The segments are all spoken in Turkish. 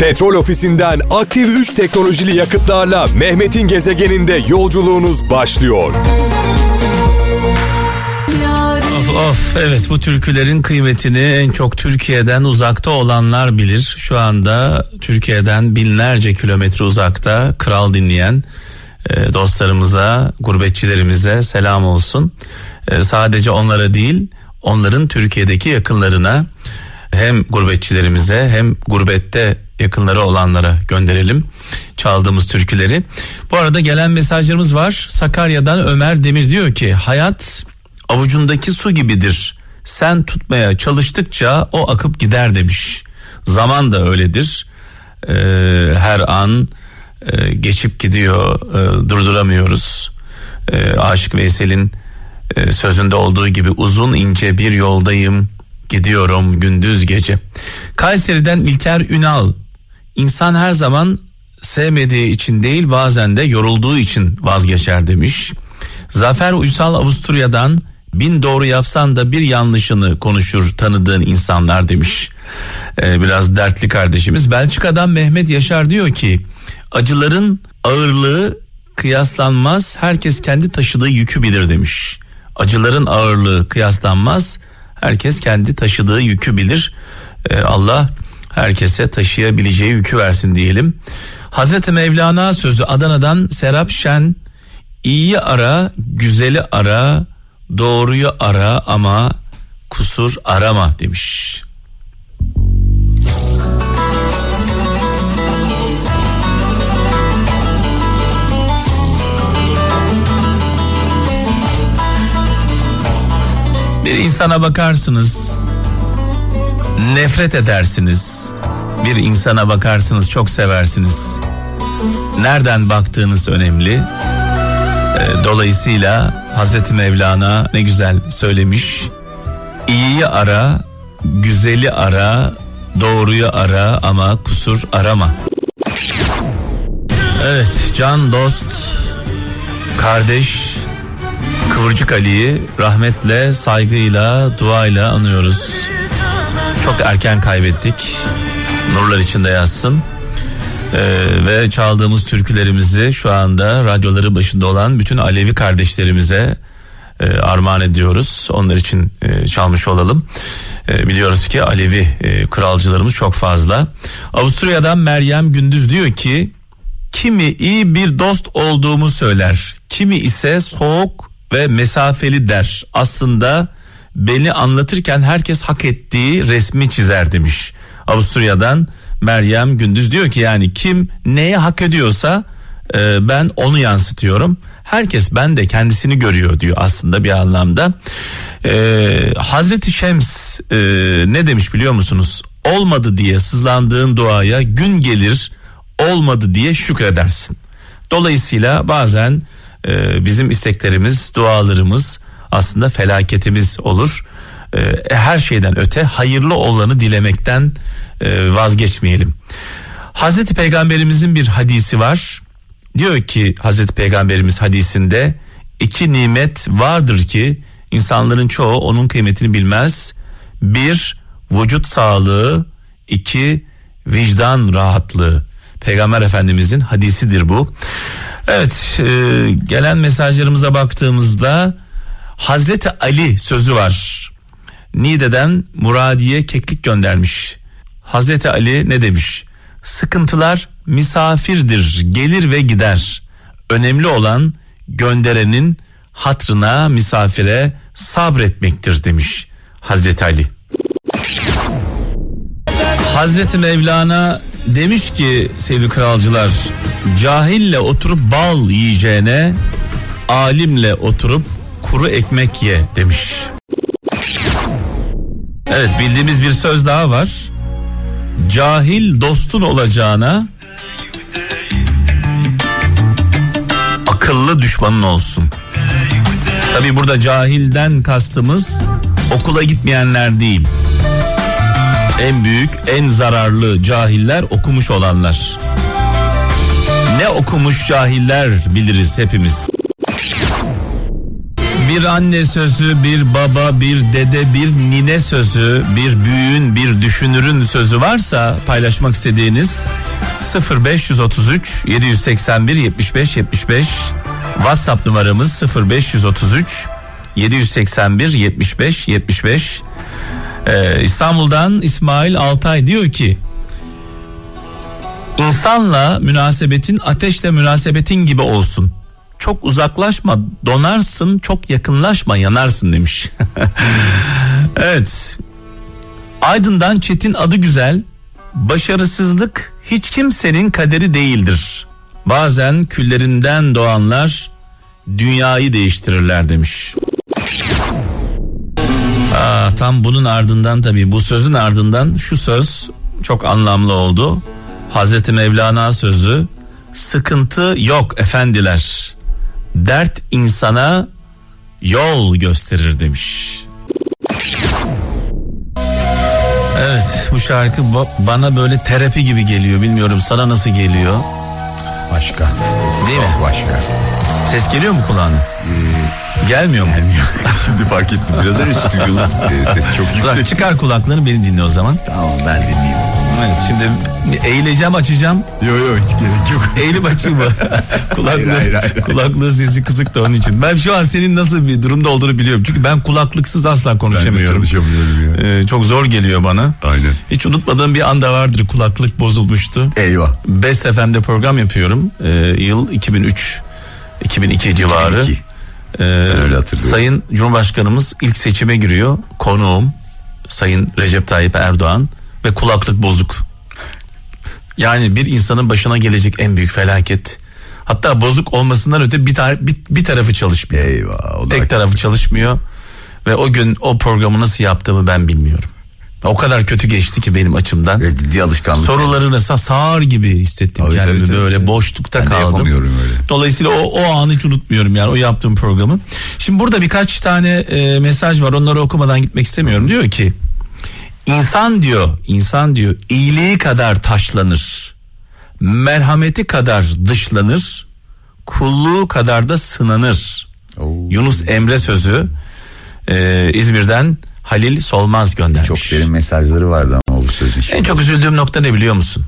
Petrol Ofisi'nden aktif 3 teknolojili yakıtlarla Mehmet'in gezegeninde yolculuğunuz başlıyor. Of, evet, bu türkülerin kıymetini en çok Türkiye'den uzakta olanlar bilir. Şu anda Türkiye'den binlerce kilometre uzakta kral dinleyen dostlarımıza, gurbetçilerimize selam olsun. Sadece onlara değil, onların Türkiye'deki yakınlarına, hem gurbetçilerimize hem gurbette yakınları olanlara gönderelim çaldığımız türküleri. Bu arada gelen mesajlarımız var. Sakarya'dan Ömer Demir diyor ki, hayat avucundaki su gibidir. Sen tutmaya çalıştıkça o akıp gider demiş. Zaman da öyledir. Her an geçip gidiyor. Durduramıyoruz. Aşık Veysel'in sözünde olduğu gibi uzun ince bir yoldayım. Gidiyorum gündüz gece. Kayseri'den İlker Ünal. İnsan her zaman sevmediği için değil, bazen de yorulduğu için vazgeçer demiş. Zafer Uysal Avusturya'dan, bin doğru yapsan da bir yanlışını konuşur tanıdığın insanlar demiş. Biraz dertli kardeşimiz. Belçika'dan Mehmet Yaşar diyor ki, acıların ağırlığı kıyaslanmaz, herkes kendi taşıdığı yükü bilir demiş. Acıların ağırlığı kıyaslanmaz, herkes kendi taşıdığı yükü bilir. Allah herkese taşıyabileceği yükü versin diyelim. Hazreti Mevlana sözü Adana'dan Serap Şen. İyiyi ara, güzeli ara, doğruyu ara ama kusur arama demiş. Bir insana bakarsınız, nefret edersiniz. Bir insana bakarsınız, çok seversiniz. Nereden baktığınız önemli. Dolayısıyla Hazreti Mevlana ne güzel söylemiş. İyiyi ara, güzeli ara, doğruyu ara ama kusur arama. Evet, can dost, kardeş Kıvırcık Ali'yi rahmetle, saygıyla, duayla anıyoruz. Çok erken kaybettik. Nurlar içinde yatsın. Ve çaldığımız türkülerimizi şu anda radyoları başında olan bütün Alevi kardeşlerimize armağan ediyoruz. Onlar için çalmış olalım. Biliyoruz ki Alevi kralcılarımız çok fazla. Avusturya'dan Meryem Gündüz diyor ki, kimi iyi bir dost olduğumu söyler, kimi ise soğuk ve mesafeli der. Aslında beni anlatırken herkes hak ettiği resmi çizer demiş. Avusturya'dan Meryem Gündüz diyor ki, yani kim neye hak ediyorsa ben onu yansıtıyorum. Herkes ben de kendisini görüyor diyor aslında bir anlamda. Hazreti Şems ne demiş biliyor musunuz? Olmadı diye sızlandığın duaya gün gelir, olmadı diye şükredersin. Dolayısıyla bazen bizim isteklerimiz, dualarımız aslında felaketimiz olur. Her şeyden öte hayırlı olanı dilemekten vazgeçmeyelim. Hazreti Peygamberimizin bir hadisi var. Diyor ki Hazreti Peygamberimiz hadisinde, iki nimet vardır ki insanların çoğu onun kıymetini bilmez. Bir, vücut sağlığı, iki, vicdan rahatlığı. Peygamber Efendimizin hadisidir bu. Evet, gelen mesajlarımıza baktığımızda Hazreti Ali sözü var. Niğde'den Muradiye Keklik göndermiş. Hazreti Ali ne demiş? Sıkıntılar misafirdir, gelir ve gider. Önemli olan gönderenin hatrına, misafire sabretmektir demiş Hazreti Ali. Hazreti Mevlana demiş ki sevgili kralcılar, cahille oturup bal yiyeceğine alimle oturup kuru ekmek ye demiş. Evet, bildiğimiz bir söz daha var. Cahil dostun olacağına akıllı düşmanın olsun. Tabii burada cahilden kastımız okula gitmeyenler değil. En büyük, en zararlı cahiller okumuş olanlar. Ne okumuş cahiller biliriz hepimiz. Bir anne sözü, bir baba, bir dede, bir nine sözü, bir büyüğün, bir düşünürün sözü varsa paylaşmak istediğiniz 0533 781 75 75 WhatsApp numaramız 0533 781 75 75. İstanbul'dan İsmail Altay diyor ki insanla münasebetin ateşle münasebetin gibi olsun. Çok uzaklaşma donarsın, çok yakınlaşma yanarsın demiş. Evet. Aydın'dan Çetin adı güzel. Başarısızlık hiç kimsenin kaderi değildir. Bazen küllerinden doğanlar dünyayı değiştirirler demiş. Tam bunun ardından tabii bu sözün ardından şu söz çok anlamlı oldu. Hazreti Mevlana sözü. Sıkıntı yok efendiler. Dert insana yol gösterir demiş. Evet, bu şarkı bana böyle terapi gibi geliyor. Bilmiyorum sana nasıl geliyor? Başka. Değil mi? Başka. Ses geliyor mu kulağına? Gelmiyor mu? Gelmiyor. Şimdi fark ettim. Biraz önce stüdyonun sesi çok yüksek. Bırak, çıkar kulaklığını, beni dinle o zaman. Tamam, ben dinleyeyim. Evet, şimdi eğileceğim, açacağım. Yok yok, hiç gerek yok. Eğilip açayım mı? Kulaklığı sesi kısık da onun için. Ben şu an senin nasıl bir durumda olduğunu biliyorum. Çünkü ben kulaklıksız asla konuşamıyorum. Ben de çalışamıyorum ya. Çok zor geliyor bana. Aynen. Hiç unutmadığım bir anda vardır. Kulaklık bozulmuştu. Eyvah. Best FM'de program yapıyorum. Yıl 2003, 2002 civarı. Öyle hatırlıyorum. Sayın Cumhurbaşkanımız ilk seçime giriyor. Konuğum Sayın Recep Tayyip Erdoğan. Ve kulaklık bozuk. Yani bir insanın başına gelecek en büyük felaket. Hatta bozuk olmasından öte bir tarafı çalışmıyor. Eyvah, tek tarafı çalışmıyor. Ve o gün o programı nasıl yaptığımı ben bilmiyorum. O kadar kötü geçti ki benim açımdan. Ciddi alışkanlık. Sorularını sağır gibi hissettim kendimi. Böyle boşlukta ben kaldım. Öyle. Dolayısıyla o anı hiç unutmuyorum yani, o yaptığım programı. Şimdi burada birkaç tane mesaj var. Onları okumadan gitmek istemiyorum. Diyor ki İnsan diyor iyiliği kadar taşlanır, merhameti kadar dışlanır, kulluğu kadar da sınanır. Yunus Emre sözü. İzmir'den Halil Solmaz göndermiş. Çok derin mesajları vardı ama bu sözün. En çok üzüldüğüm nokta ne biliyor musun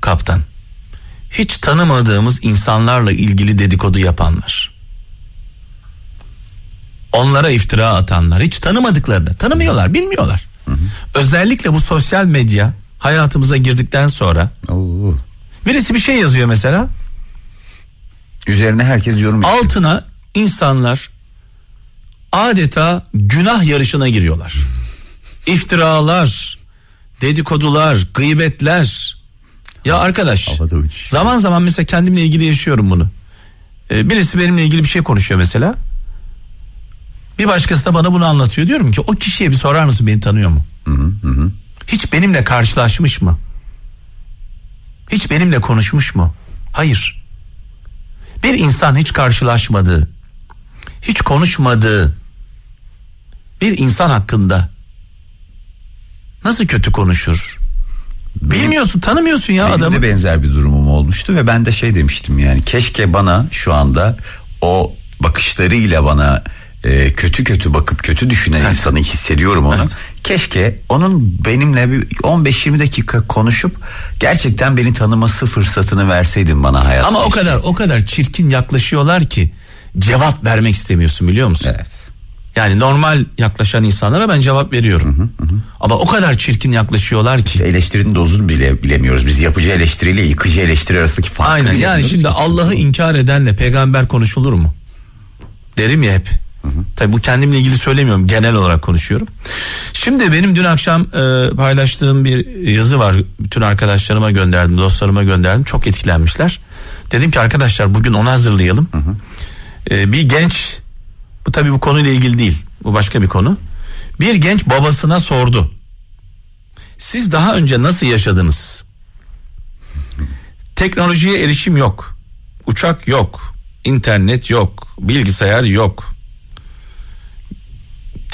kaptan? Hiç tanımadığımız insanlarla ilgili dedikodu yapanlar. Onlara iftira atanlar, hiç tanımadıklarını, tanımıyorlar, bilmiyorlar. Hı hı. Özellikle bu sosyal medya hayatımıza girdikten sonra. Oo. Birisi bir şey yazıyor mesela, üzerine herkes yorum yapıyor. Altına insanlar adeta günah yarışına giriyorlar. İftiralar, dedikodular, gıybetler. Ya arkadaş, zaman zaman mesela kendimle ilgili yaşıyorum bunu. Birisi benimle ilgili bir şey konuşuyor mesela. Bir başkası da bana bunu anlatıyor. Diyorum ki o kişiye bir sorar mısın, beni tanıyor mu? Hı. Hiç benimle karşılaşmış mı? Hiç benimle konuşmuş mu? Hayır. Bir insan hiç karşılaşmadığı, hiç konuşmadığı bir insan hakkında nasıl kötü konuşur? Bilmiyorsun, tanımıyorsun ya adamı. Benim de benzer bir durumum olmuştu ve ben de şey demiştim yani, keşke bana şu anda o bakışlarıyla bana kötü bakıp kötü düşünen insanı hissediyorum onu. Evet. Keşke onun benimle bir 15-20 dakika konuşup gerçekten beni tanıması fırsatını verseydin bana hayatım. Ama o kadar çirkin yaklaşıyorlar ki cevap vermek istemiyorsun, biliyor musun? Evet. Yani normal yaklaşan insanlara ben cevap veriyorum. Hı. Ama o kadar çirkin yaklaşıyorlar ki. Eleştirinin dozunu bile bilemiyoruz. Biz yapıcı eleştiriyle yıkıcı eleştiri arasındaki farkı. Aynen yani, şimdi Allah'ı inkar edenle peygamber konuşulur mu? Derim ya hep. Tabii bu kendimle ilgili söylemiyorum, genel olarak konuşuyorum. Şimdi benim dün akşam paylaştığım bir yazı var. Bütün arkadaşlarıma gönderdim, dostlarıma gönderdim. Çok etkilenmişler. Dedim ki arkadaşlar bugün onu hazırlayalım. Bir genç, bu tabii bu konuyla ilgili değil, bu başka bir konu. Bir genç babasına sordu. Siz daha önce nasıl yaşadınız? Teknolojiye erişim yok. Uçak yok. İnternet yok. Bilgisayar yok.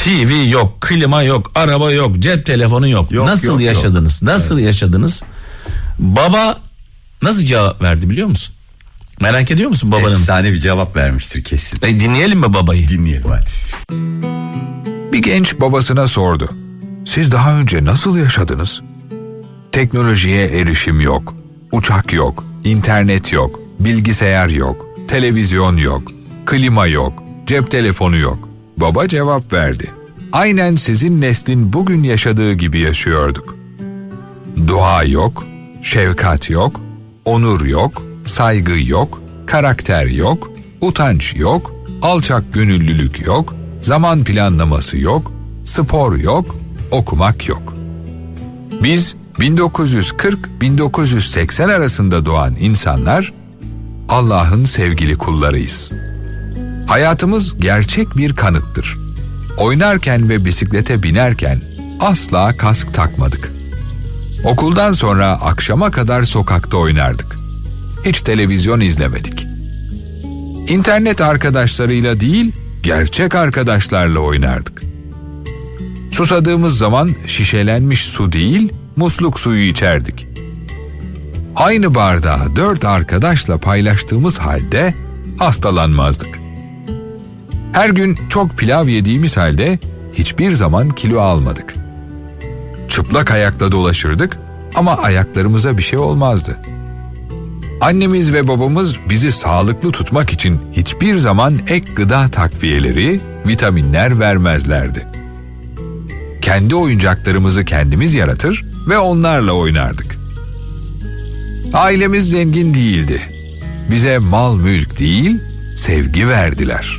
TV yok, klima yok, araba yok, cep telefonu yok. Nasıl yaşadınız? Nasıl yaşadınız? Baba nasıl cevap verdi biliyor musun? Merak ediyor musun babanın? Efsane bir cevap vermiştir kesin. Dinleyelim mi babayı? Dinleyelim hadi. Bir genç babasına sordu. Siz daha önce nasıl yaşadınız? Teknolojiye erişim yok. Uçak yok. İnternet yok. Bilgisayar yok. Televizyon yok. Klima yok. Cep telefonu yok. Baba cevap verdi. Aynen sizin neslin bugün yaşadığı gibi yaşıyorduk. Dua yok. Şefkat yok. Onur yok. Saygı yok, karakter yok, utanç yok, alçak gönüllülük yok, zaman planlaması yok, spor yok, okumak yok. Biz 1940-1980 arasında doğan insanlar Allah'ın sevgili kullarıyız. Hayatımız gerçek bir kanıttır. Oynarken ve bisiklete binerken asla kask takmadık. Okuldan sonra akşama kadar sokakta oynardık. Hiç televizyon izlemedik. İnternet arkadaşlarıyla değil, gerçek arkadaşlarla oynardık. Susadığımız zaman şişelenmiş su değil, musluk suyu içerdik. Aynı bardağı 4 arkadaşla paylaştığımız halde hastalanmazdık. Her gün çok pilav yediğimiz halde hiçbir zaman kilo almadık. Çıplak ayakla dolaşırdık ama ayaklarımıza bir şey olmazdı. Annemiz ve babamız bizi sağlıklı tutmak için hiçbir zaman ek gıda takviyeleri, vitaminler vermezlerdi. Kendi oyuncaklarımızı kendimiz yaratır ve onlarla oynardık. Ailemiz zengin değildi. Bize mal mülk değil, sevgi verdiler.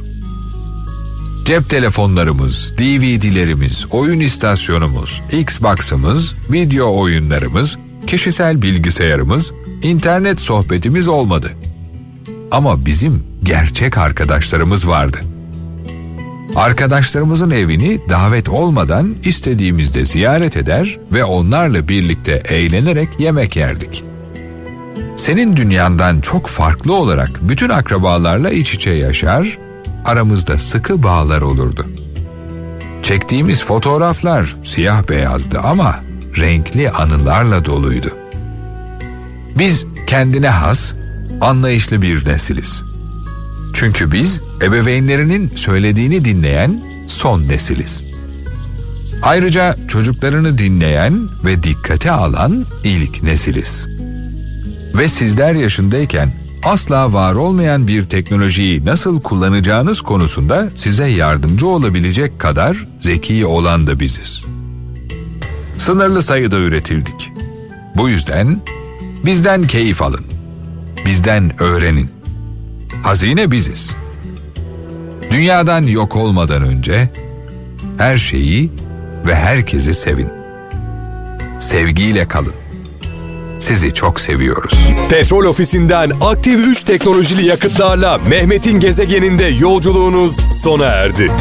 Cep telefonlarımız, DVD'lerimiz, oyun istasyonumuz, Xbox'ımız, video oyunlarımız, kişisel bilgisayarımız, İnternet sohbetimiz olmadı. Ama bizim gerçek arkadaşlarımız vardı. Arkadaşlarımızın evini davet olmadan istediğimizde ziyaret eder ve onlarla birlikte eğlenerek yemek yerdik. Senin dünyandan çok farklı olarak bütün akrabalarla iç içe yaşar, aramızda sıkı bağlar olurdu. Çektiğimiz fotoğraflar siyah beyazdı ama renkli anılarla doluydu. Biz kendine has, anlayışlı bir nesiliz. Çünkü biz ebeveynlerinin söylediğini dinleyen son nesiliz. Ayrıca çocuklarını dinleyen ve dikkate alan ilk nesiliz. Ve sizler yaşındayken asla var olmayan bir teknolojiyi nasıl kullanacağınız konusunda size yardımcı olabilecek kadar zeki olan da biziz. Sınırlı sayıda üretildik. Bu yüzden... Bizden keyif alın. Bizden öğrenin. Hazine biziz. Dünyadan yok olmadan önce her şeyi ve herkesi sevin. Sevgiyle kalın. Sizi çok seviyoruz. Petrol ofisinden aktif 3 teknolojili yakıtlarla Mehmet'in gezegeninde yolculuğunuz sona erdi.